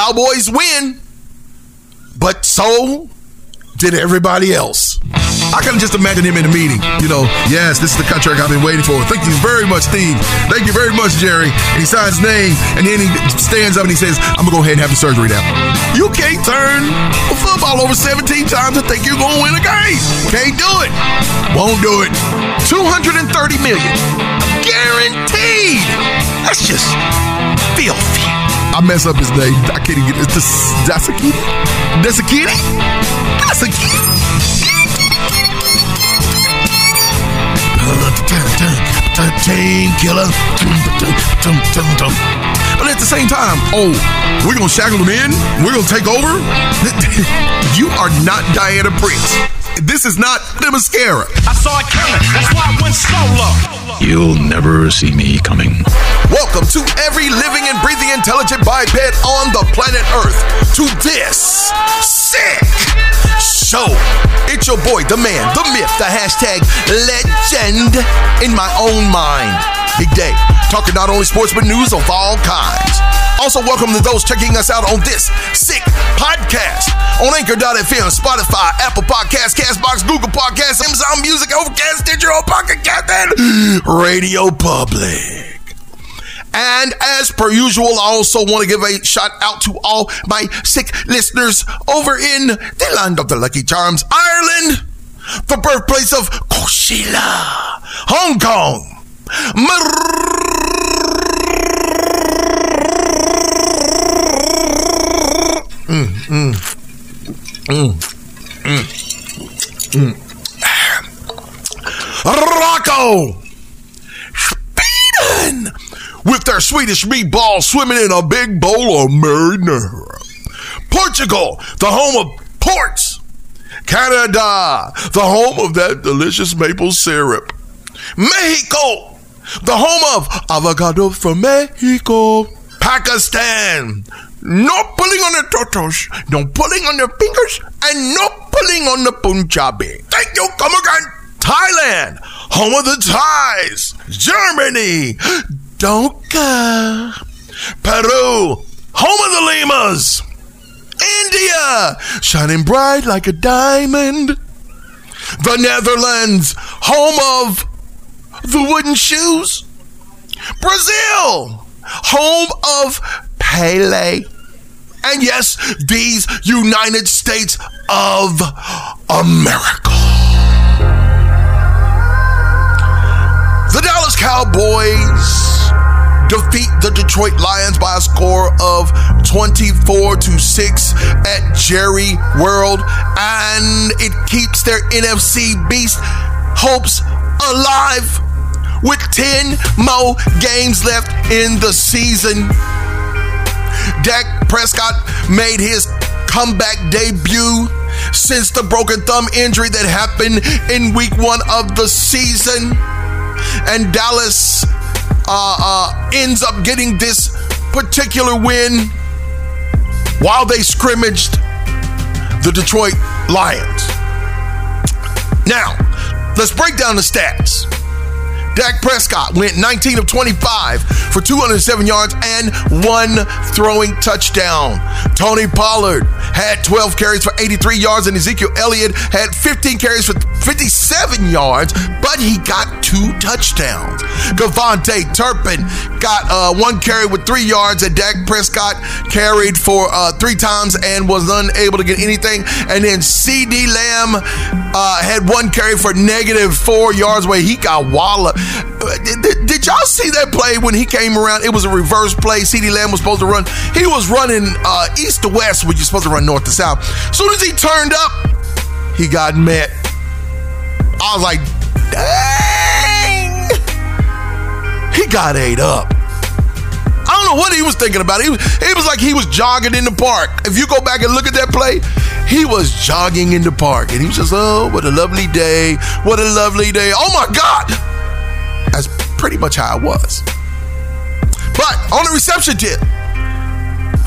Cowboys win, but so did everybody else. I can just imagine him in a meeting. You know, yes, this is the contract I've been waiting for. Thank you very much, Steve. Thank you very much, Jerry. And he signs his name, and then he stands up and he says, I'm going to go ahead and have the surgery now. You can't turn a football over 17 times and think you're going to win a game. Can't do it. Won't do it. $230 million. Guaranteed. That's just filthy. I mess up his name. I can't even get it. That's a kitty. Team killer. But at the same time, oh, we're going to shackle them in. We're going to take over. You are not Diana Prince. This is not the mascara. I saw it coming. That's why I went solo. You'll never see me coming. Welcome to every living and breathing intelligent biped on the planet Earth to this sick show. It's your boy, the man, the myth, the hashtag legend in my own mind. Big day. Talking not only sports, but news of all kinds. Also, welcome to those checking us out on this sick podcast on Anchor.fm, Spotify, Apple Podcasts, Castbox, Google Podcasts, Amazon Music, Overcast, Stitcher, Pocket Cast, and Radio Public. And as per usual, I also want to give a shout out to all my sick listeners over in the land of the Lucky Charms, Ireland, the birthplace of Coachella, Hong Kong, Morocco, Sweden, with their Swedish meatballs swimming in a big bowl of marinara. Portugal, the home of ports. Canada, the home of that delicious maple syrup. Mexico, the home of avocado from Mexico. Pakistan, no pulling on the totos, no pulling on the fingers, and no pulling on the Punjabi. Thank you, come again. Thailand, home of the Thais. Germany, Donka. Peru, home of the Limas. India, shining bright like a diamond. The Netherlands, home of the wooden shoes. Brazil, home of Pele. And yes, these United States of America. The Dallas Cowboys defeat the Detroit Lions by a score of 24-6 at Jerry World, and it keeps their NFC Beast hopes alive with 10 more games left in the season. Dak Prescott made his comeback debut since the broken thumb injury that happened in week 1 of the season. And Dallas ends up getting this particular win while they scrimmaged the Detroit Lions. Now, let's break down the stats. Dak Prescott went 19 of 25 for 207 yards and 1 throwing touchdown. Tony Pollard had 12 carries for 83 yards, and Ezekiel Elliott had 15 carries for 57 yards, but he got 2 touchdowns. KaVontae Turpin got 1 carry with 3 yards, and Dak Prescott carried for 3 times and was unable to get anything. And then CeeDee Lamb had 1 carry for -4 yards where he got walloped. Did y'all see that play when he came around? It was a reverse play. CeeDee Lamb was supposed to run. He was running east to west when you're supposed to run north to south. As soon as he turned up, he got met. I was like, dang. He got ate up. I don't know what he was thinking about. It was like he was jogging in the park. If you go back and look at that play, he was jogging in the park. And he was just, oh, what a lovely day. What a lovely day. Oh, my God. That's pretty much how it was. But on the reception tip,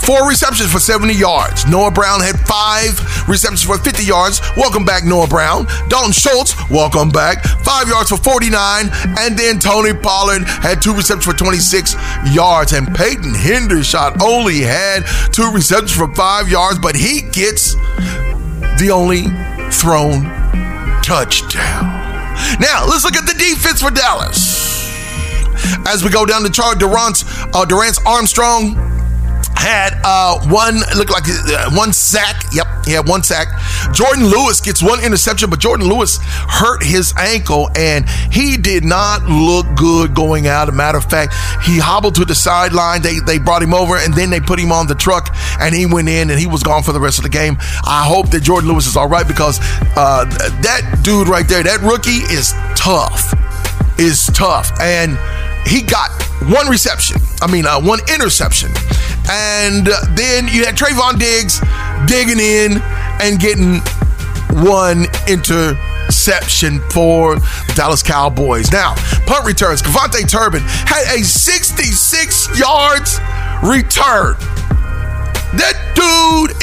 4 receptions for 70 yards. Noah Brown had 5 receptions for 50 yards. Welcome back, Noah Brown. Dalton Schultz, welcome back. 5 yards for 49. And then Tony Pollard had 2 receptions for 26 yards. And Peyton Hendershot only had 2 receptions for 5 yards, but he gets the only thrown touchdown. Now, let's look at the defense for Dallas. As we go down the chart, Durant Armstrong had one sack. Yep, he had 1 sack. Jordan Lewis gets 1 interception, but Jordan Lewis hurt his ankle, and he did not look good going out. As a matter of fact, he hobbled to the sideline. They brought him over, and then they put him on the truck, and he went in, and he was gone for the rest of the game. I hope that Jordan Lewis is all right, because that dude right there, that rookie is tough. And he got 1 reception. I mean, 1 interception. And then you had Trayon Diggs digging in and getting 1 interception for the Dallas Cowboys. Now, punt returns. KaVontae Turpin had a 66-yard return. That dude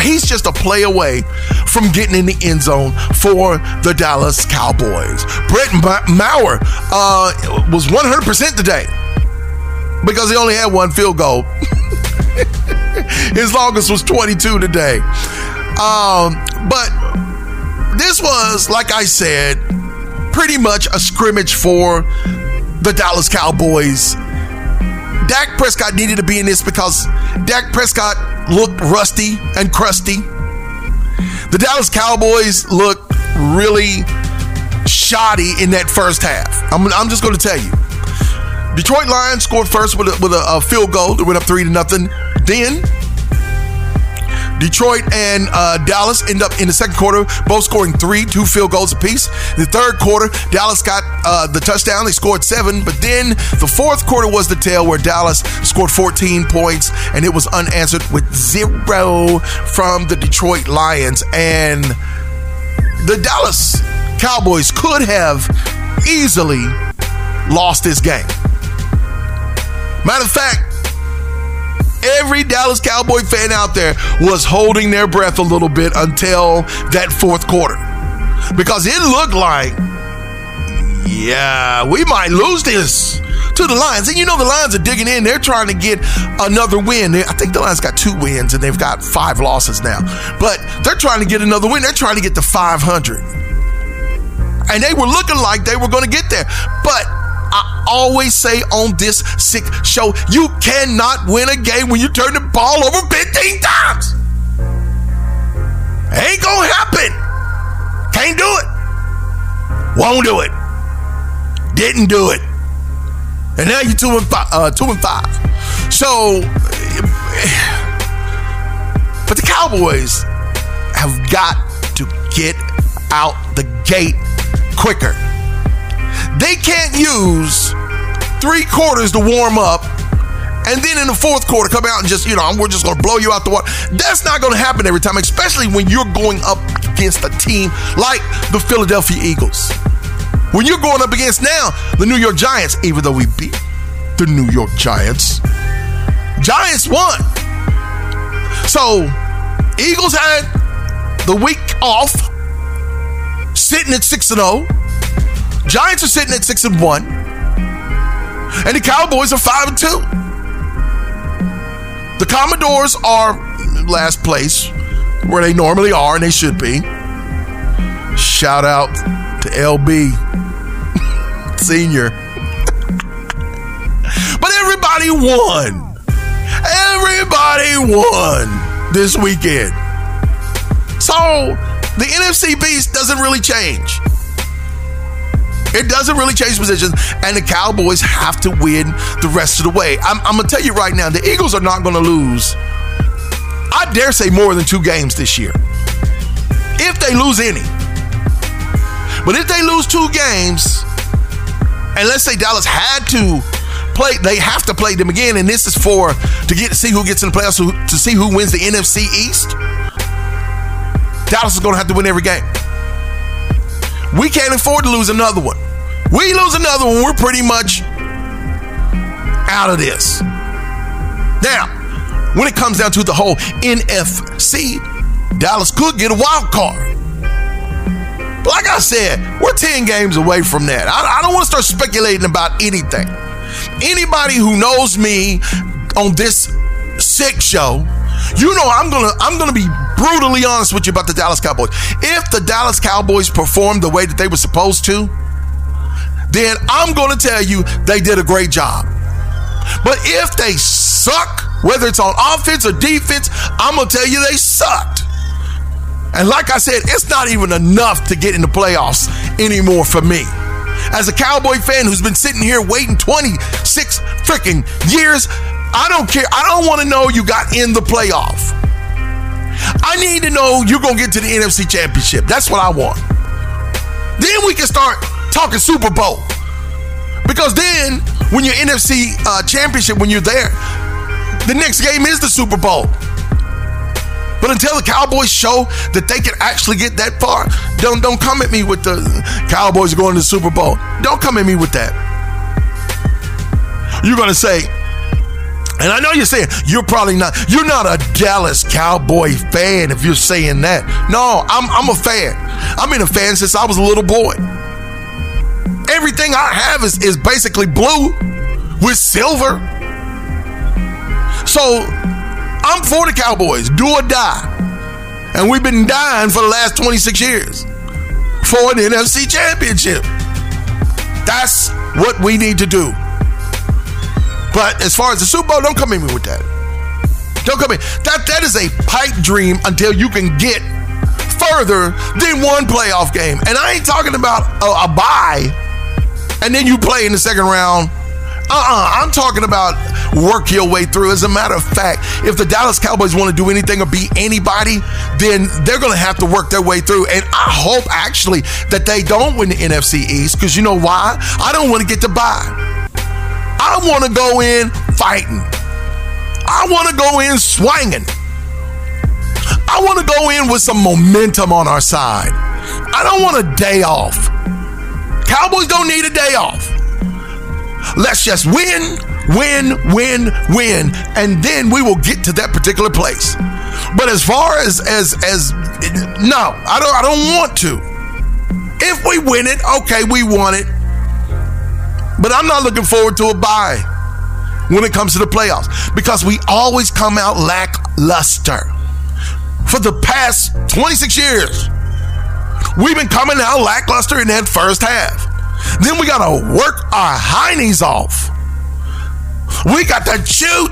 he's just a play away from getting in the end zone for the Dallas Cowboys. Brett Mauer was 100% today, because he only had 1 field goal. His longest was 22 today. But this was, like I said, pretty much a scrimmage for the Dallas Cowboys. Dak Prescott needed to be in this because Dak Prescott looked rusty and crusty. The Dallas Cowboys looked really shoddy in that first half. I'm just going to tell you. Detroit Lions scored first with a field goal. They went up 3-0. Then Detroit and Dallas end up in the second quarter, both scoring 3, 2 field goals apiece. The third quarter, Dallas got the touchdown. They scored 7. But then the fourth quarter was the tale, where Dallas scored 14 points, and it was unanswered with 0 from the Detroit Lions. And the Dallas Cowboys could have easily lost this game. Matter of fact, every Dallas Cowboy fan out there was holding their breath a little bit until that fourth quarter, because it looked like, yeah, we might lose this to the Lions. And you know the Lions are digging in. They're trying to get another win. I think the Lions got 2 wins, and they've got 5 losses now. But they're trying to get another win. They're trying to get to 500. And they were looking like they were going to get there. But I always say on this sick show, you cannot win a game when you turn the ball over 15 times. Ain't gonna happen. Can't do it. Won't do it. Didn't do it. And now you're 2-5. 2-5. So, but the Cowboys have got to get out the gate quicker. They can't use 3 quarters to warm up, and then in the fourth quarter come out and just, we're just going to blow you out the water. That's not going to happen every time, especially when you're going up against a team like the Philadelphia Eagles. When you're going up against now the New York Giants, even though we beat the New York Giants, Giants won. So, Eagles had the week off, sitting at 6-0. Giants are sitting at 6-1, and the Cowboys are 5-2. The Commodores are last place, where they normally are, and they should be. Shout out to LB Senior. But everybody won. Everybody won this weekend. So the NFC Beast doesn't really change. It doesn't really change positions, and the Cowboys have to win the rest of the way. I'm going to tell you right now, the Eagles are not going to lose, I dare say, more than 2 games this year, if they lose any. But if they lose 2 games, and let's say Dallas had to play, they have to play them again, and this is to see who gets in the playoffs, to see who wins the NFC East. Dallas is going to have to win every game. We can't afford to lose another one. We lose another one, we're pretty much out of this. Now, when it comes down to the whole NFC, Dallas could get a wild card. But like I said, we're 10 games away from that. I don't want to start speculating about anything. Anybody who knows me on this sick show, you know I'm gonna be brutally honest with you about the Dallas Cowboys. If the Dallas Cowboys performed the way that they were supposed to, then I'm gonna tell you they did a great job. But if they suck, whether it's on offense or defense, I'm gonna tell you they sucked. And like I said, it's not even enough to get in the playoffs anymore for me. As a Cowboy fan who's been sitting here waiting 26 freaking years, I don't care. I don't want to know you got in the playoff. I need to know you're going to get to the NFC Championship. That's what I want. Then we can start talking Super Bowl. Because then, when you're NFC Championship, when you're there, the next game is the Super Bowl. But until the Cowboys show that they can actually get that far, don't come at me with the Cowboys are going to the Super Bowl. Don't come at me with that. You're going to say, and I know you're saying, you're not a Dallas Cowboy fan if you're saying that. No, I'm a fan. I've been a fan since I was a little boy. Everything I have is basically blue with silver. So I'm for the Cowboys, do or die. And we've been dying for the last 26 years for an NFC Championship. That's what we need to do. But as far as the Super Bowl, don't come at me with that. Don't come at me. That is a pipe dream until you can get further than one playoff game. And I ain't talking about a bye and then you play in the second round. I'm talking about work your way through. As a matter of fact, if the Dallas Cowboys want to do anything or beat anybody, then they're going to have to work their way through. And I hope, actually, that they don't win the NFC East, because you know why? I don't want to get the bye. I want to go in fighting. I want to go in swinging. I want to go in with some momentum on our side. I don't want a day off. Cowboys don't need a day off. Let's just win, and then we will get to that particular place. But as far as no, I don't want to. If we win it, okay, we won it. But I'm not looking forward to a bye when it comes to the playoffs, because we always come out lackluster. For the past 26 years, we've been coming out lackluster in that first half. Then we got to work our heinies off. We got to chew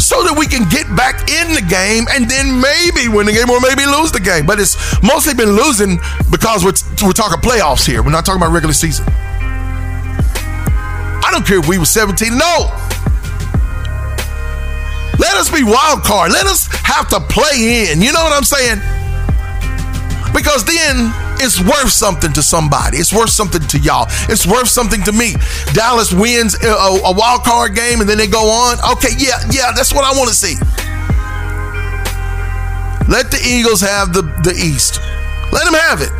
so that we can get back in the game and then maybe win the game or maybe lose the game. But it's mostly been losing because we're talking playoffs here. We're not talking about regular season. I don't care if we were 17. No. Let us be wild card. Let us have to play in. You know what I'm saying? Because then it's worth something to somebody. It's worth something to y'all. It's worth something to me. Dallas wins a wild card game and then they go on. Okay, yeah, that's what I want to see. Let the Eagles have the East. Let them have it.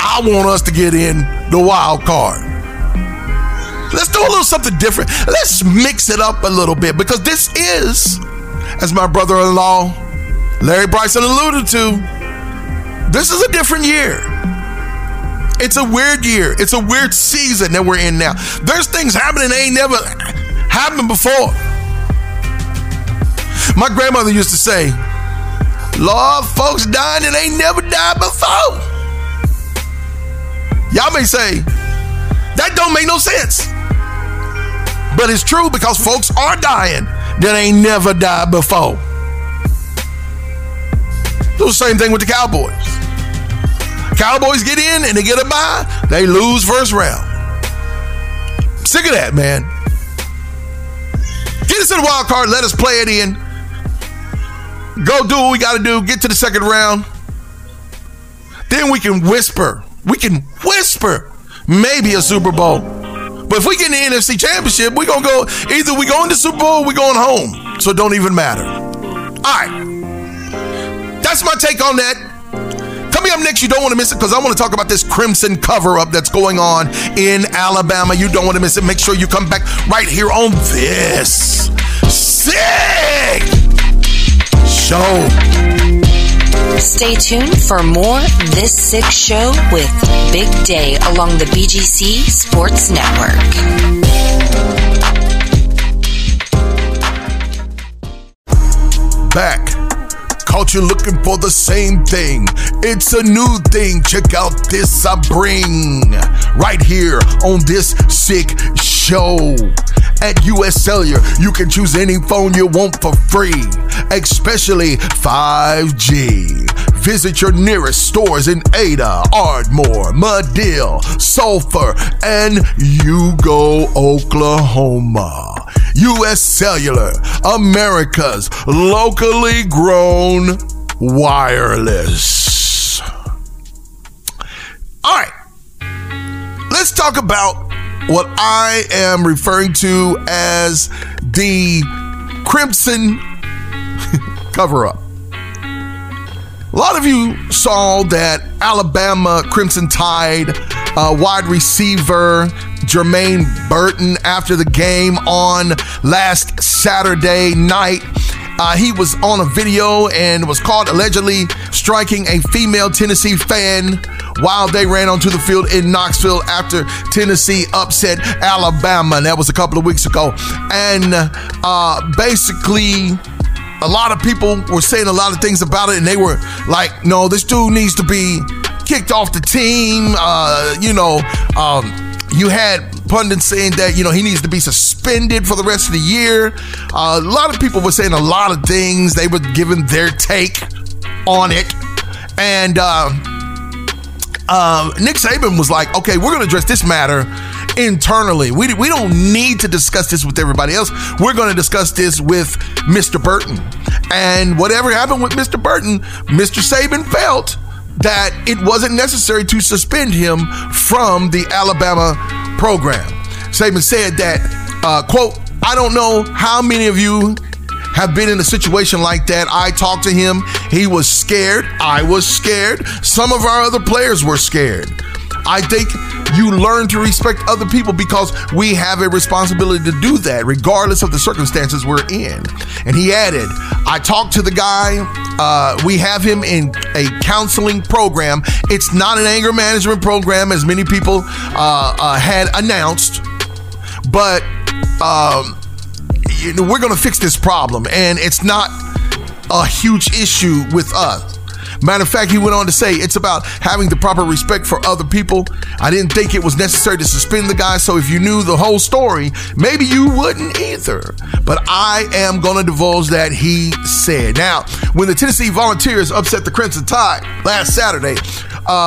I want us to get in the wild card. Let's do a little something different. Let's mix it up a little bit, because this is, as my brother-in-law Larry Bryson alluded to, this is a different year. It's a weird year. It's a weird season that we're in now. There's things happening that ain't never happened before. My grandmother used to say, Lord, folks dying that ain't never died before. Y'all may say, that don't make no sense. But it's true, because folks are dying that ain't never died before. Do the same thing with the Cowboys. Cowboys get in and they get a bye. They lose first round. Sick of that, man. Get us in the wild card. Let us play it in. Go do what we got to do. Get to the second round. Then we can whisper. We can whisper maybe a Super Bowl. But if we get in the NFC Championship, we're going to go, either we're going to Super Bowl or we're going home. So it don't even matter. All right. That's my take on that. Coming Coming up next, you don't want to miss it, because I want to talk about this Crimson cover-up that's going on in Alabama. You don't want to miss it. Make sure you come back right here on this sick show. Stay tuned for more This Sick Show with Big Day along the BGC Sports Network. Back. Caught you looking for the same thing. It's a new thing. Check out this I bring right here on This Sick Show. At US Cellular, you can choose any phone you want for free, especially 5G. Visit your nearest stores in Ada, Ardmore, Madill, Sulphur, and Hugo, Oklahoma. US Cellular, America's locally grown wireless. All right, let's talk about what I am referring to as the Crimson cover-up. A lot of you saw that Alabama Crimson Tide wide receiver Jermaine Burton after the game on last Saturday night. He was on a video and was caught allegedly striking a female Tennessee fan while they ran onto the field in Knoxville after Tennessee upset Alabama. And that was a couple of weeks ago. And basically, a lot of people were saying a lot of things about it, and they were like, no, this dude needs to be kicked off the team. You had pundits saying that, you know, he needs to be suspended for the rest of the year. A lot of people were saying a lot of things. They were giving their take on it. And Nick Saban was like, okay, we're going to address this matter internally. We don't need to discuss this with everybody else. We're going to discuss this with Mr. Burton. And whatever happened with Mr. Burton, Mr. Saban felt that it wasn't necessary to suspend him from the Alabama program. Saban said that, quote, I don't know how many of you have been in a situation like that. I talked to him. He was scared. I was scared. Some of our other players were scared. I think you learn to respect other people because we have a responsibility to do that regardless of the circumstances we're in. And he added, I talked to the guy. We have him in a counseling program. It's not an anger management program as many people had announced, but we're going to fix this problem, and it's not a huge issue with us. Matter of fact, he went on to say, it's about having the proper respect for other people. I didn't think it was necessary to suspend the guy, so if you knew the whole story, maybe you wouldn't either. But I am going to divulge that, he said. Now, when the Tennessee Volunteers upset the Crimson Tide last Saturday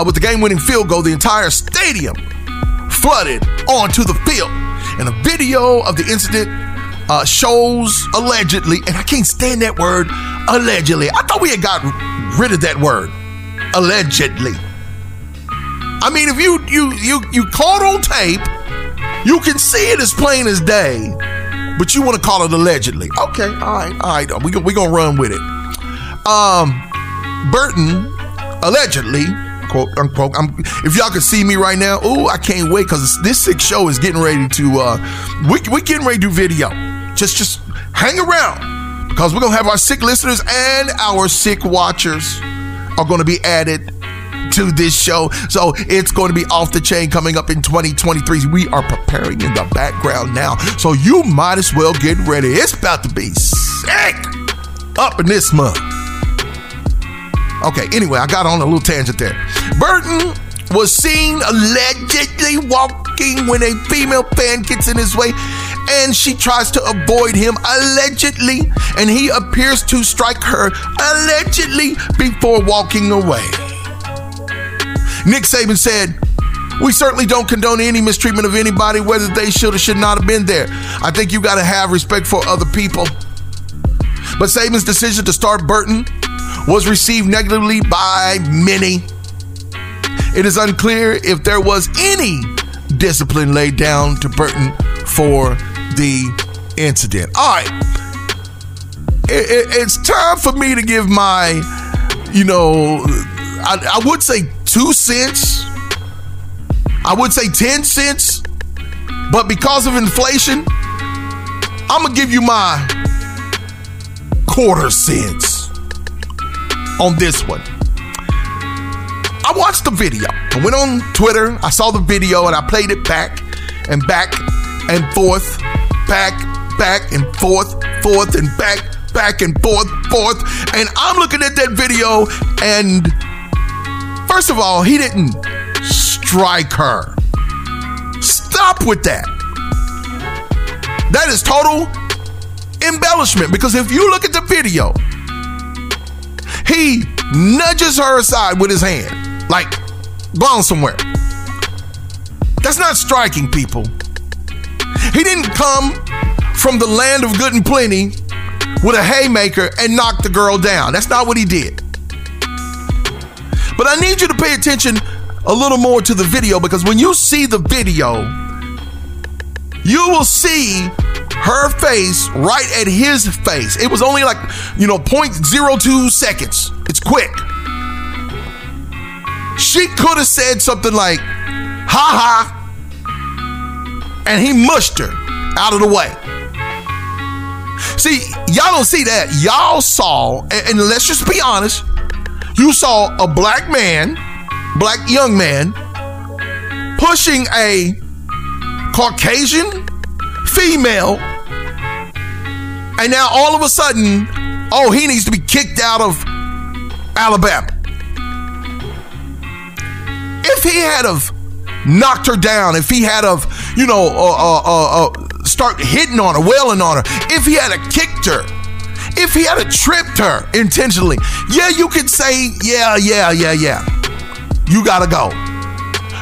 with the game-winning field goal, the entire stadium flooded onto the field. And a video of the incident shows allegedly, and I can't stand that word, allegedly. I thought we had gotten rid of that word, allegedly. I mean, if you caught on tape, you can see it as plain as day, but you want to call it allegedly. Okay, all right, we're gonna run with it. Burton allegedly, quote unquote. If y'all could see me right now, oh, I can't wait, because this sick show is getting ready to. We're getting ready to do video. Just hang around, because we're going to have our sick listeners and our sick watchers are going to be added to this show. So it's going to be off the chain coming up in 2023. We are preparing in the background now, so you might as well get ready. It's about to be sick up in this month. Okay, anyway, I got on a little tangent there. Burton was seen allegedly walking when a female fan gets in his way, and she tries to avoid him, allegedly, and he appears to strike her, allegedly, before walking away. Nick Saban said, we certainly don't condone any mistreatment of anybody, whether they should or should not have been there. I think you got to have respect for other people. But Saban's decision to start Burton was received negatively by many. It is unclear if there was any discipline laid down to Burton for the incident. All right, it's time for me to give my, I would say 2 cents. I would say 10 cents. But because of inflation, I'm going to give you my quarter cents on this one. I watched the video. I went on Twitter. I saw the video and I played it back and back and forth, back and forth and back and forth. And I'm looking at that video, and first of all, he didn't strike her. Stop with that. That is total embellishment, because if you look at the video, he nudges her aside with his hand, like gone somewhere. That's not striking, people. He didn't come from the land of good and plenty with a haymaker and knock the girl down. That's not what he did. But I need you to pay attention a little more to the video, because when you see the video, you will see her face right at his face. It was only like, 0.02 seconds. It's quick. She could have said something like, ha ha, and he mushed her out of the way. See, y'all don't see that. Y'all saw, and let's just be honest, you saw a black young man, pushing a Caucasian female, and now all of a sudden, he needs to be kicked out of Alabama. If he had of knocked her down, if he had of, start hitting on her, wailing on her, if he had a kicked her, if he had a tripped her intentionally, yeah, you could say, yeah, you gotta go,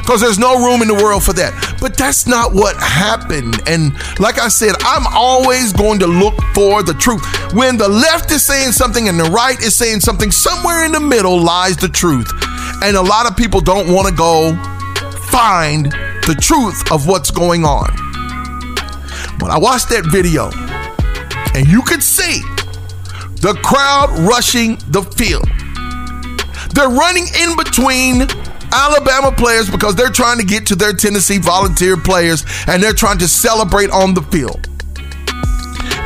because there's no room in the world for that. But that's not what happened. And like I said, I'm always going to look for the truth. When the left is saying something and the right is saying something, somewhere in the middle lies the truth. And a lot of people don't want to go find the truth of what's going on. But I watched that video, and you could see the crowd rushing the field. They're running in between Alabama players because they're trying to get to their Tennessee Volunteer players, and they're trying to celebrate on the field.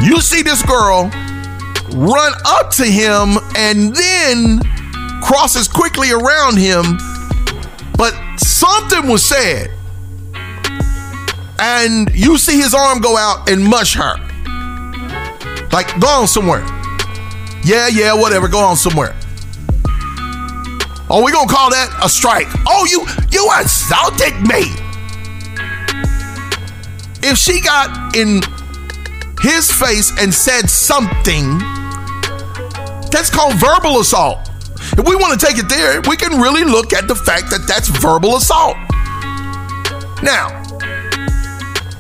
You see this girl run up to him and then crosses quickly around him, but something was said, and you see his arm go out and mush her, like gone somewhere. Yeah, whatever, go on somewhere. Oh, we gonna call that a strike? Oh, you assaulted me. If she got in his face and said something, that's called verbal assault. If we want to take it there, we can really look at the fact that that's verbal assault. Now,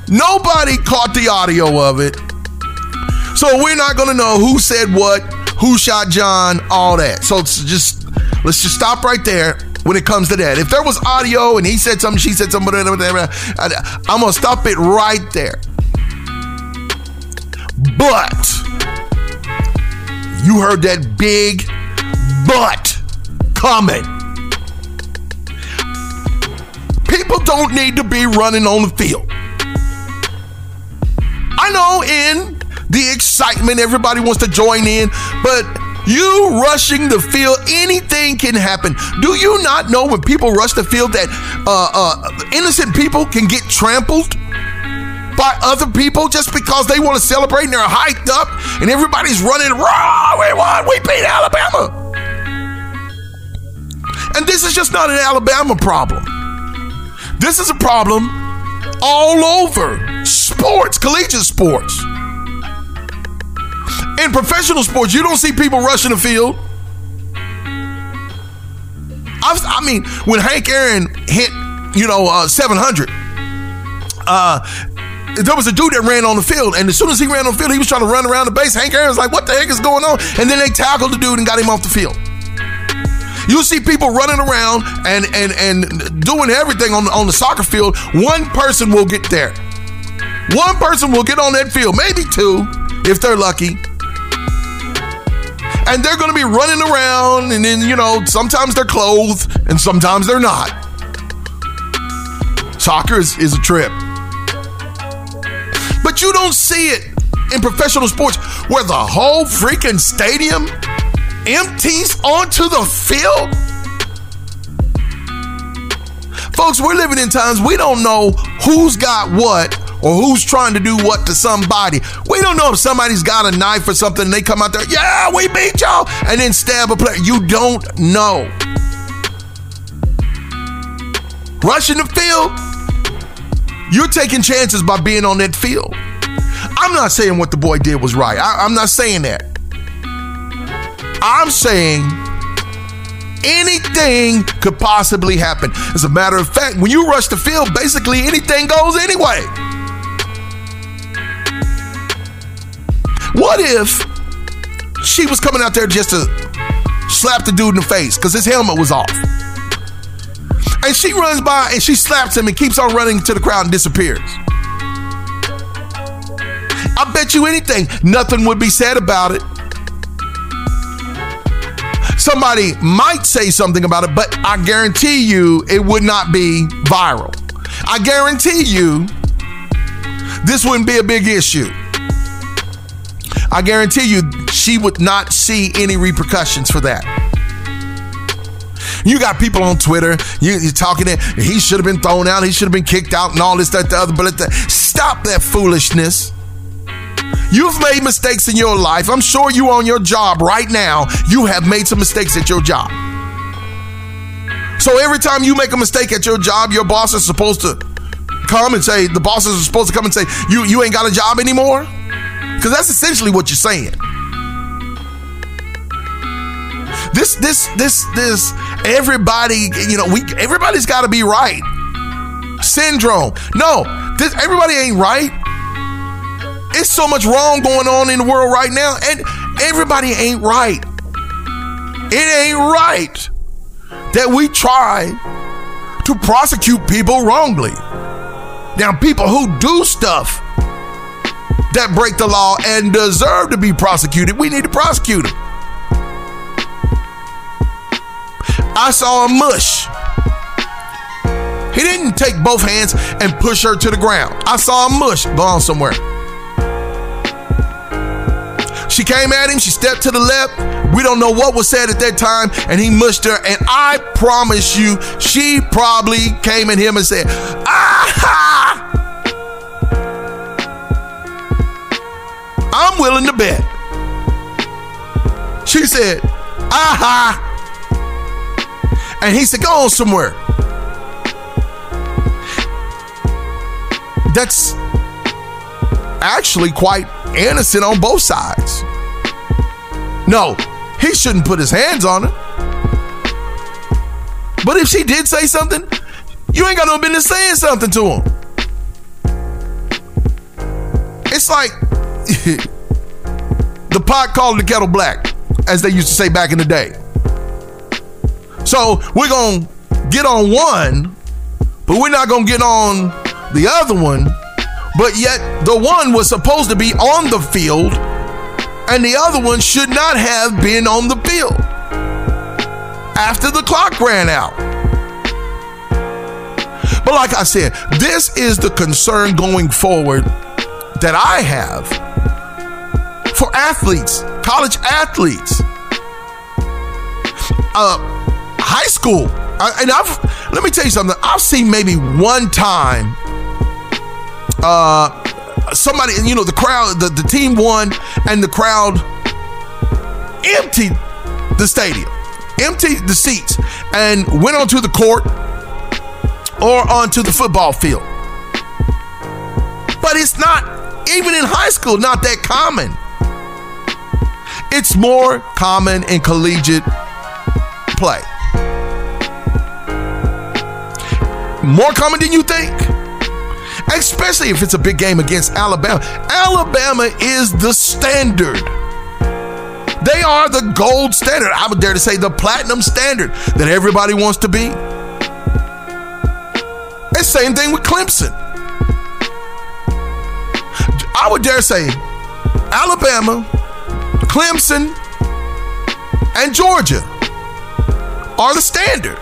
nobody caught the audio of it, so we're not gonna know who said what, who shot John, all that. So it's just, let's just stop right there when it comes to that. If there was audio and he said something, she said something, I'm going to stop it right there. But you heard that big but coming. People don't need to be running on the field. I know in the excitement, everybody wants to join in, but you rushing the field, anything can happen. Do you not know when people rush the field that innocent people can get trampled by other people just because they want to celebrate and they're hyped up and everybody's running, raw, we won, we beat Alabama. And this is just not an Alabama problem. This is a problem all over sports, collegiate sports. In professional sports, you don't see people rushing the field. When Hank Aaron hit, 700, there was a dude that ran on the field, and as soon as he ran on the field, he was trying to run around the base. Hank Aaron was like, what the heck is going on? And then they tackled the dude and got him off the field. You see people running around and doing everything on the soccer field. One person will get there. One person will get on that field, maybe two, if they're lucky. And they're going to be running around, and then, you know, sometimes they're clothed and sometimes they're not. Soccer is a trip. But you don't see it in professional sports where the whole freaking stadium empties onto the field. Folks, we're living in times we don't know who's got what or who's trying to do what to somebody. We don't know if somebody's got a knife or something and they come out there, yeah, we beat y'all, and then stab a player. You don't know. Rushing the field, you're taking chances by being on that field. I'm not saying what the boy did was right. I'm not saying that. I'm saying anything could possibly happen. As a matter of fact, when you rush the field, basically anything goes anyway. What if she was coming out there just to slap the dude in the face because his helmet was off? And she runs by and she slaps him and keeps on running to the crowd and disappears. I bet you anything, nothing would be said about it. Somebody might say something about it, but I guarantee you it would not be viral. I guarantee you this wouldn't be a big issue. I guarantee you she would not see any repercussions for that. You got people on Twitter, you're talking that he should have been thrown out, he should have been kicked out, and all this, that, the other. But stop that foolishness. You've made mistakes in your life. I'm sure you on your job right now. You have made some mistakes at your job. So every time you make a mistake at your job, your boss is supposed to come and say, the bosses are supposed to come and say, you ain't got a job anymore? Because that's essentially what you're saying. This everybody, you know, everybody's got to be right syndrome. No, everybody ain't right. It's so much wrong going on in the world right now, and everybody ain't right. It ain't right that we try to prosecute people wrongly. Now, people who do stuff that break the law and deserve to be prosecuted, we need to prosecute them. I saw a mush. He didn't take both hands and push her to the ground. I saw a mush gone somewhere. She came at him, she stepped to the left. We don't know what was said at that time, and he mushed her, and I promise you, she probably came at him and said, "Aha!" I'm willing to bet. She said, "Aha!" And he said, "Go on somewhere." That's actually quite innocent on both sides. No, he shouldn't put his hands on her. But if she did say something, you ain't got no business saying something to him. It's like the pot calling the kettle black, as they used to say back in the day. So we're gonna get on one, but we're not gonna get on the other one. But yet the one was supposed to be on the field and the other one should not have been on the field after the clock ran out. But like I said, this is the concern going forward that I have for athletes, college athletes, high school. Let me tell you something. I've seen maybe one time somebody, you know, the crowd, the team won, and the crowd emptied the stadium, emptied the seats, and went onto the court or onto the football field. But it's not, even in high school, not that common. It's more common in collegiate play. More common than you think. Especially if it's a big game against Alabama. Alabama is the standard. They are the gold standard. I would dare to say the platinum standard that everybody wants to be. And same thing with Clemson. I would dare say Alabama, Clemson, and Georgia are the standard.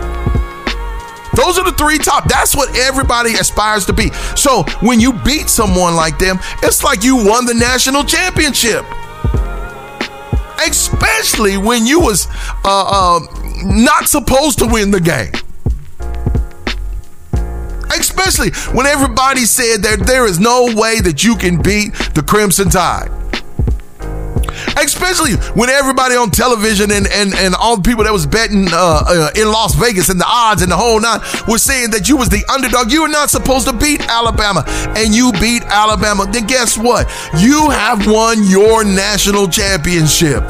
Those are the three top. That's what everybody aspires to be. So when you beat someone like them, it's like you won the national championship. Especially when you was not supposed to win the game. Especially when everybody said that there is no way that you can beat the Crimson Tide. Especially when everybody on television and all the people that was betting in Las Vegas and the odds and the whole nine was saying that you was the underdog. You were not supposed to beat Alabama, and you beat Alabama. Then guess what? You have won your national championship.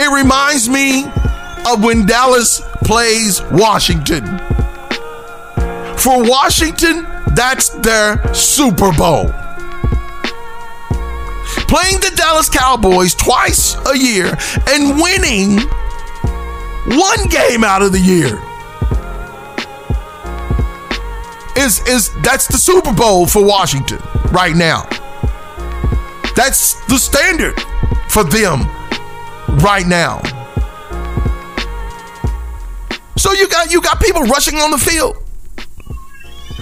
It reminds me of when Dallas plays Washington. For Washington, that's their Super Bowl. Playing the Dallas Cowboys twice a year and winning one game out of the year that's the Super Bowl for Washington right now. That's the standard for them right now. So you got people rushing on the field.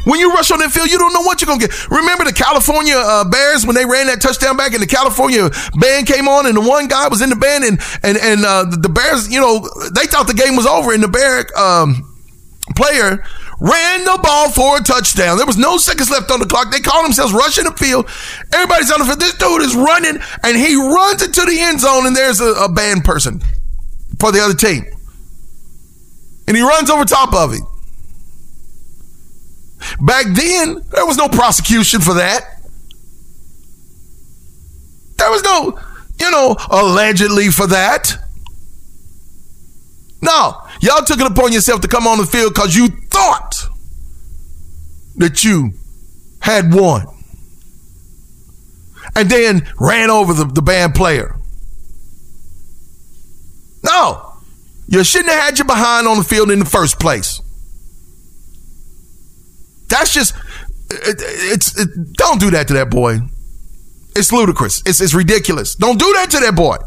When you rush on that field, you don't know what you're going to get. Remember the California Bears when they ran that touchdown back and the California band came on and the one guy was in the band and the Bears, you know, they thought the game was over and the Bear player ran the ball for a touchdown. There was no seconds left on the clock. They called themselves rushing the field. Everybody's on the field. This dude is running and he runs into the end zone and there's a band person for the other team. And he runs over top of him. Back then, there was no prosecution for that. There was no, you know, allegedly for that. No, y'all took it upon yourself to come on the field because you thought that you had won. And then ran over the band player. No, you shouldn't have had your behind on the field in the first place. That's just, don't do that to that boy. It's ludicrous. It's ridiculous. Don't do that to that boy.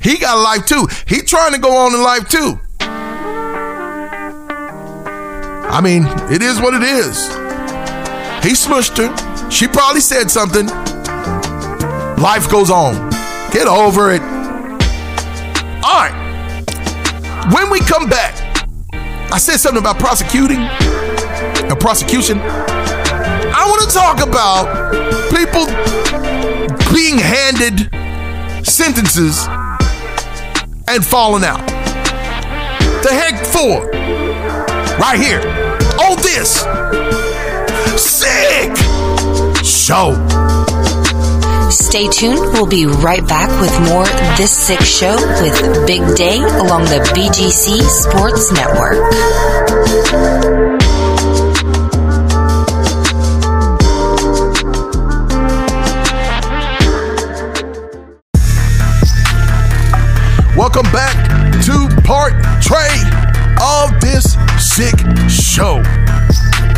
He got life too. He trying to go on in life too. I mean, it is what it is. He smushed her. She probably said something. Life goes on. Get over it. All right. When we come back, I said something about prosecuting. A prosecution. I want to talk about people being handed sentences and falling out. The heck for? Right here. All this sick show. Stay tuned. We'll be right back with more This Sick Show with Big Day along the BGC Sports Network. Welcome back to part 3 of This Sick Show.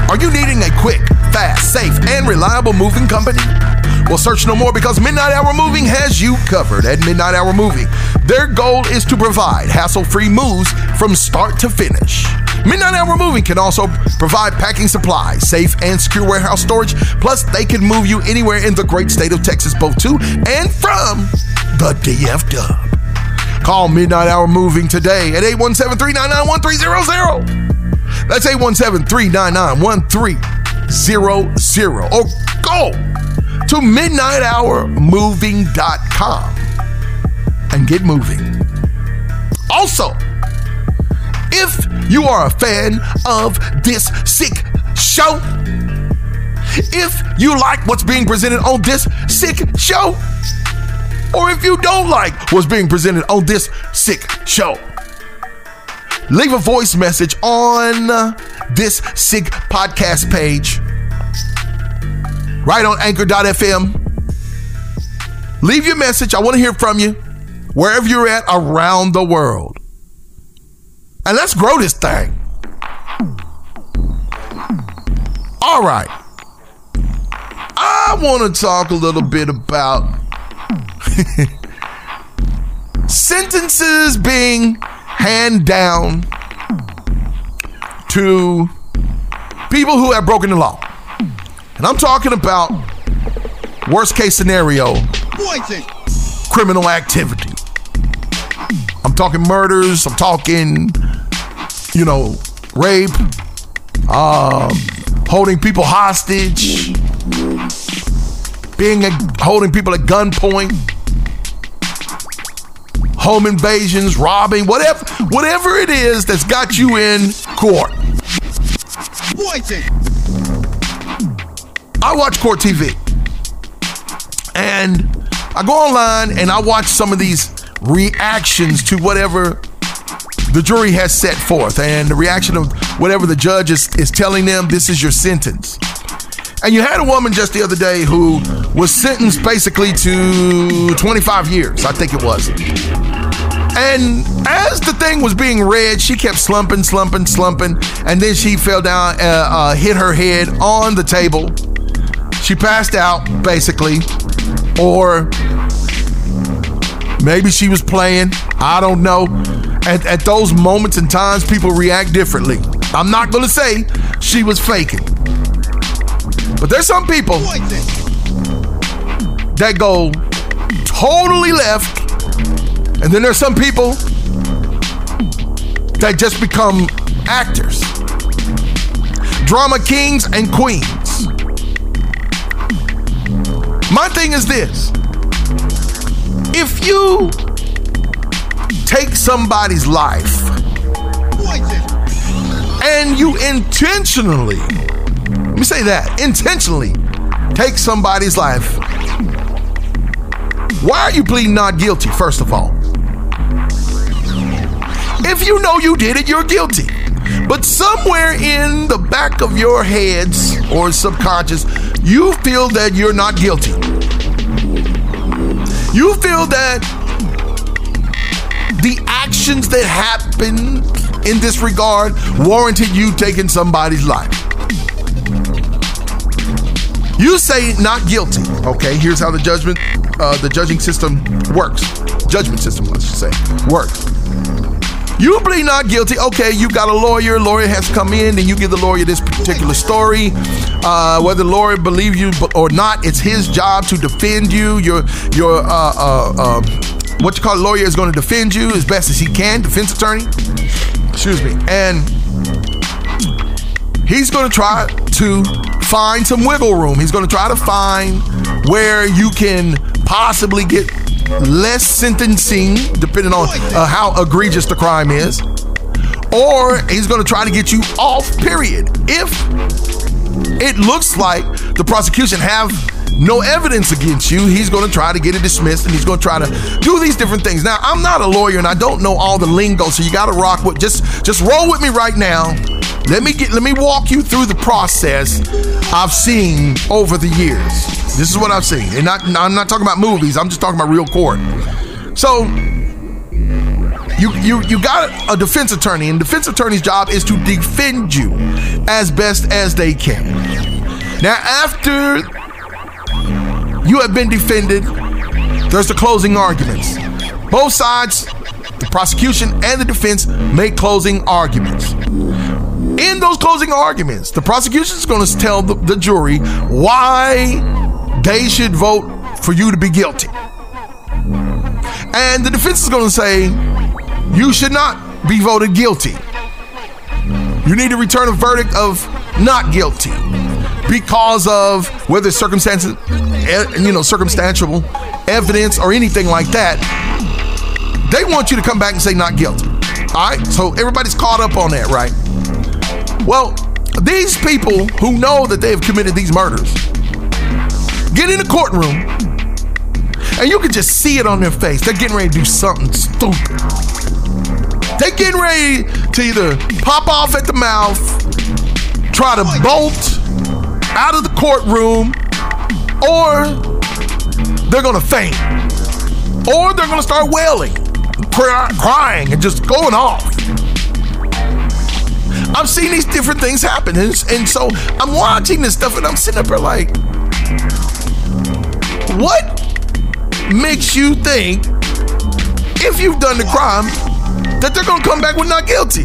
Are you needing a quick, fast, safe, and reliable moving company? Well, search no more because Midnight Hour Moving has you covered. At Midnight Hour Moving, their goal is to provide hassle-free moves from start to finish. Midnight Hour Moving can also provide packing supplies, safe and secure warehouse storage, plus they can move you anywhere in the great state of Texas, both to and from the DFW. Call Midnight Hour Moving today at 817-399-1300. That's 817-399-1300. Or go to midnighthourmoving.com and get moving. Also, if you are a fan of This Sick Show, if you like what's being presented on This Sick Show, or if you don't like what's being presented on This Sick Show, leave a voice message on This Sick Podcast page, right on anchor.fm. Leave your message. I want to hear from you wherever you're at around the world. And let's grow this thing. All right. I want to talk a little bit about sentences being handed down to people who have broken the law. And I'm talking about worst case scenario, criminal activity. I'm talking murders. I'm talking, you know, rape, holding people hostage, holding people at gunpoint, home invasions, robbing, whatever it is that's got you in court. I watch court TV, and I go online and I watch some of these reactions to whatever the jury has set forth, and the reaction of whatever the judge is telling them, this is your sentence. And you had a woman just the other day who was sentenced basically to 25 years, I think it was. And as the thing was being read, she kept slumping, and then she fell down, hit her head on the table. She passed out, basically, or maybe she was playing. I don't know. At those moments and times, people react differently. I'm not going to say she was faking. But there's some people that go totally left, and then there's some people that just become actors, drama kings and queens. My thing is this: if you take somebody's life and you intentionally take somebody's life, why are you pleading not guilty, first of all? If you know you did it, you're guilty. But somewhere in the back of your heads or subconscious, you feel that you're not guilty. You feel that the actions that happened in this regard warranted you taking somebody's life. You say not guilty. Okay, here's how the judgment, the judging system works. Judgment system, I should say, works. You plead not guilty. Okay, you got a lawyer. Lawyer has come in, and you give the lawyer this particular story. Whether the lawyer believes you or not, it's his job to defend you. Your what you call a lawyer is going to defend you as best as he can. Defense attorney, excuse me, and he's going to try to find some wiggle room. He's going to try to find where you can possibly get less sentencing, depending on how egregious the crime is, or he's going to try to get you off, period. If it looks like the prosecution have no evidence against you, he's going to try to get it dismissed, and he's going to try to do these different things. Now, I'm not a lawyer, and I don't know all the lingo, so you got to rock with, just roll with me right now. Let me walk you through the process I've seen over the years. This is what I've seen. And I'm not talking about movies. I'm just talking about real court. So you got a defense attorney, and defense attorney's job is to defend you as best as they can. Now, after you have been defended, there's the closing arguments. Both sides, the prosecution and the defense, make closing arguments. In those closing arguments, the prosecution is going to tell the jury why they should vote for you to be guilty. And the defense is going to say, you should not be voted guilty. You need to return a verdict of not guilty because of whether it's circumstances, circumstantial evidence or anything like that. They want you to come back and say not guilty. All right, so everybody's caught up on that, right? Well, these people who know that they have committed these murders get in the courtroom, and you can just see it on their face. They're getting ready to do something stupid. They're getting ready to either pop off at the mouth, try to bolt out of the courtroom, or they're going to faint, or they're going to start wailing, crying, and just going off. I've seen these different things happen, and so I'm watching this stuff, and I'm sitting up there like, what makes you think if you've done the crime, that they're going to come back with not guilty.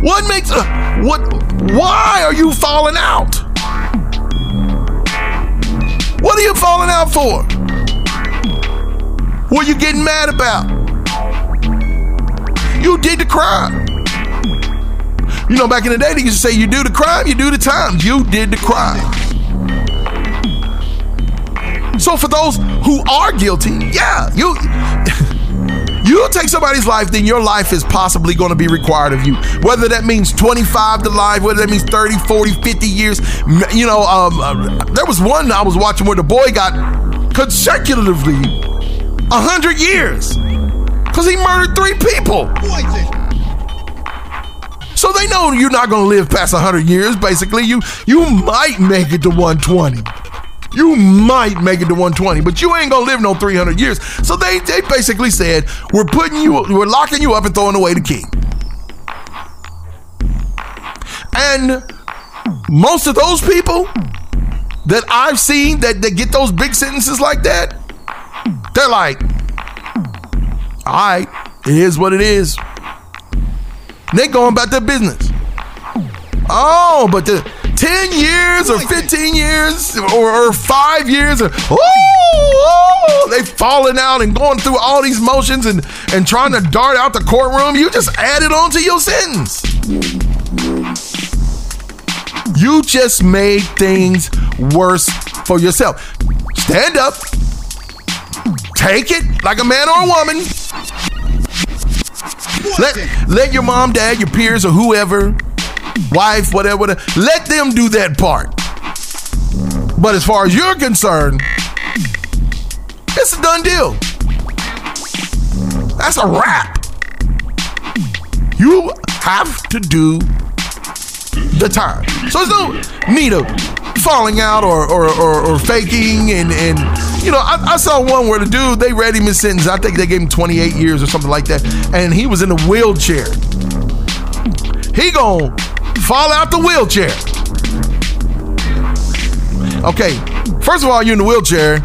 What makes why are you falling out? What are you falling out for? What are you getting mad about? You did the crime. You know, back in the day, they used to say, you do the crime, you do the time. You did the crime. So for those who are guilty, yeah, you take somebody's life, then your life is possibly going to be required of you. Whether that means 25 to life, whether that means 30, 40, 50 years. You know, there was one I was watching where the boy got consecutively 100 years because he murdered 3 people. So they know you're not going to live past 100 years, basically. You might make it to 120. You might make it to 120, but you ain't gonna live no 300 years. So they basically said, we're locking you up and throwing away the key. And most of those people that I've seen that get those big sentences like that, they're like, all right, it is what it is. And they going about their business. Oh, but 10 years or 15 years or 5 years or they've fallen out and going through all these motions and trying to dart out the courtroom. You just added on to your sentence. You just made things worse for yourself. Stand up. Take it like a man or a woman. Let your mom, dad, your peers or whoever, wife, whatever, let them do that part. But as far as you're concerned, it's a done deal. That's a wrap. You have to do the time. So there's no need of falling out or faking and you know, I saw one where the dude, they read him his sentence. I think they gave him 28 years or something like that, and he was in a wheelchair. He gonna fall out the wheelchair. Okay, first of all, you're in the wheelchair.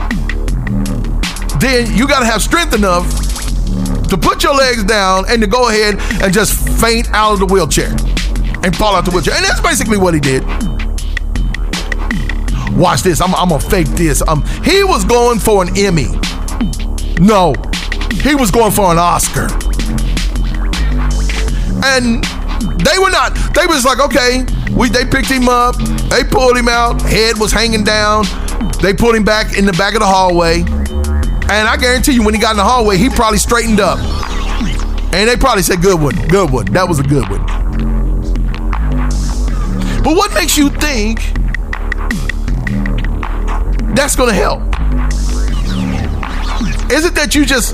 Then you gotta have strength enough to put your legs down and to go ahead and just faint out of the wheelchair and fall out the wheelchair. And that's basically what he did. Watch this. I'm gonna fake this. He was going for an Emmy. No, he was going for an Oscar. And they were not. They was like, okay, they picked him up. They pulled him out. Head was hanging down. They put him back in the back of the hallway. And I guarantee you, when he got in the hallway, he probably straightened up. And they probably said, good one, good one. That was a good one. But what makes you think that's going to help? Is it that you just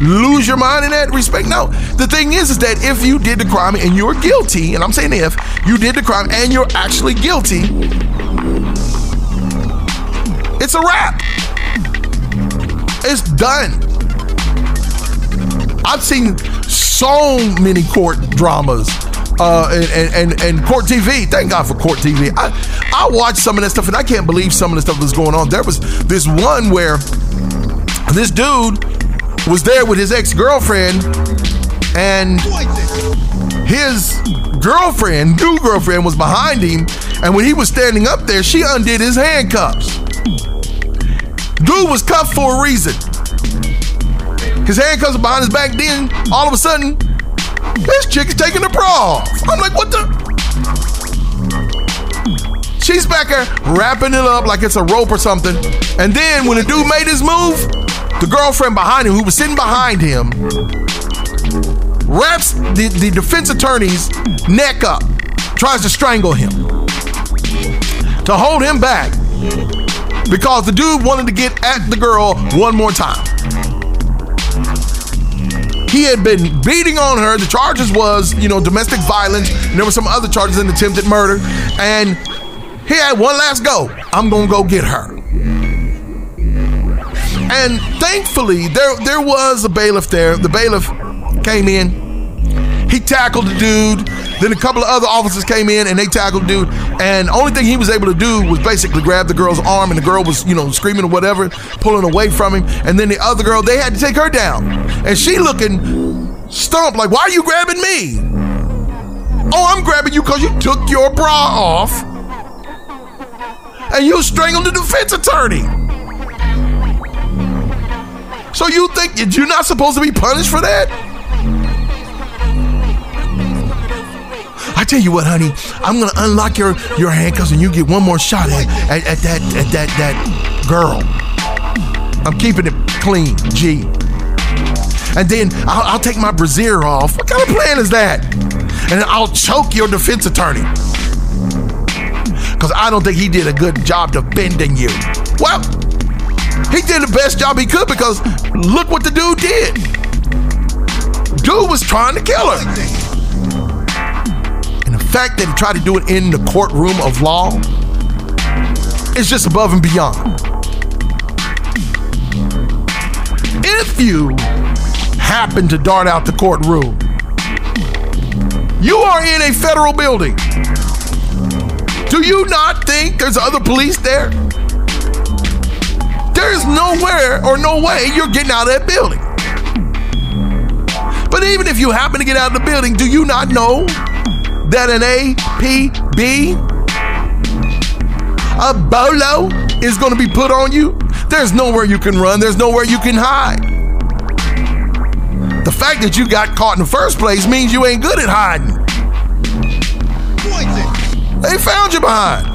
lose your mind in that respect? No. The thing is that if you did the crime and you're guilty, and I'm saying if you did the crime and you're actually guilty, it's a wrap. It's done. I've seen so many court dramas and court TV. Thank God for court TV. I watch some of that stuff and I can't believe some of the stuff that's going on. There was this one where this dude was there with his ex-girlfriend, and his girlfriend, new girlfriend, was behind him, and when he was standing up there, she undid his handcuffs. Dude was cuffed for a reason. His handcuffs were behind his back, then all of a sudden, this chick is taking the bra off. I'm like, what the? She's back there wrapping it up like it's a rope or something, and then when the dude made his move, the girlfriend behind him, who was sitting behind him, wraps the defense attorney's neck up, tries to strangle him, to hold him back, because the dude wanted to get at the girl one more time. He had been beating on her. The charges was, you know, domestic violence, and there were some other charges, an attempted murder, and he had one last go. I'm gonna go get her. And thankfully, there was a bailiff there. The bailiff came in He tackled the dude. Then a couple of other officers came in and they tackled the dude. And only thing he was able to do was basically grab the girl's arm, and the girl was, you know, screaming or whatever, pulling away from him. And then the other girl, they had to take her down. And she looking stumped, like, why are you grabbing me? Oh, I'm grabbing you because you took your bra off and you strangled the defense attorney. So you think you're not supposed to be punished for that? I tell you what, honey, I'm gonna unlock your handcuffs and you get one more shot at that girl. I'm keeping it clean, G. And then I'll take my brassiere off. What kind of plan is that? And then I'll choke your defense attorney, because I don't think he did a good job defending you. Well, he did the best job he could, because look what the dude did. Dude was trying to kill her. And the fact that he tried to do it in the courtroom of law is just above and beyond. If you happen to dart out the courtroom, you are in a federal building. Do you not think there's other police there? There's nowhere or no way you're getting out of that building. But even if you happen to get out of the building, do you not know that an APB, a BOLO, is going to be put on you? There's nowhere you can run. There's nowhere you can hide. The fact that you got caught in the first place means you ain't good at hiding. They found you behind.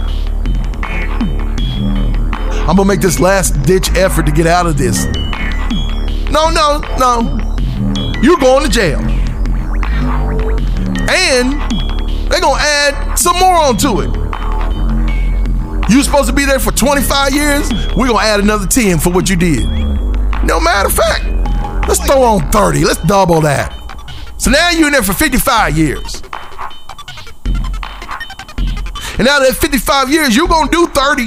I'm gonna make this last ditch effort to get out of this. No. You're going to jail. And they're gonna add some more onto it. You're supposed to be there for 25 years. We're gonna add another 10 for what you did. No, matter of fact, let's throw on 30. Let's double that. So now you're in there for 55 years. And out of that 55 years, you're going to do 30.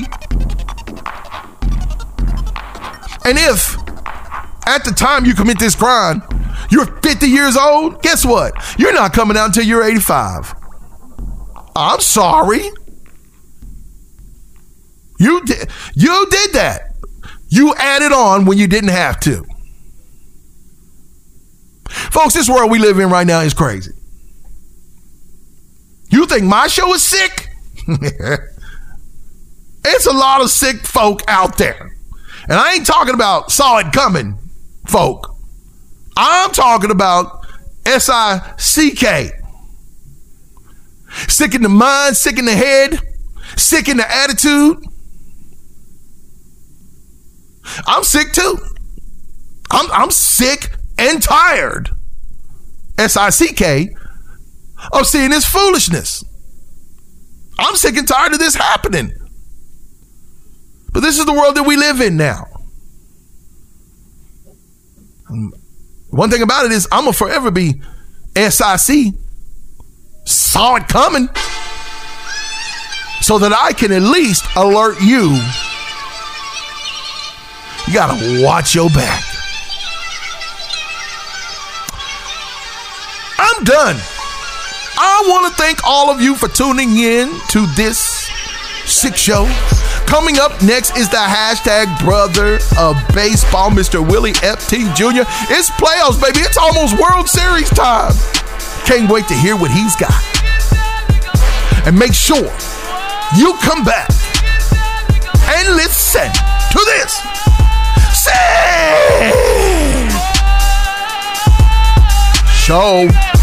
And if at the time you commit this crime, you're 50 years old, guess what? You're not coming out until you're 85. I'm sorry. You did that. You added on when you didn't have to. Folks, this world we live in right now is crazy. You think my show is sick? It's a lot of sick folk out there, and I ain't talking about saw it coming folk. I'm talking about sick, sick in the mind, sick in the head, sick in the attitude. I'm sick too. I'm sick and tired, sick, of seeing this foolishness. I'm sick and tired of this happening. But this is the world that we live in now. One thing about it is I'm going to forever be sick. Saw it coming. So that I can at least alert you. You got to watch your back. I'm done. I want to thank all of you for tuning in to this sick show. Coming up next is the hashtag brother of baseball, Mr. Willie F.T. Jr. It's playoffs, baby. It's almost World Series time. Can't wait to hear what he's got. And make sure you come back and listen to this sick show.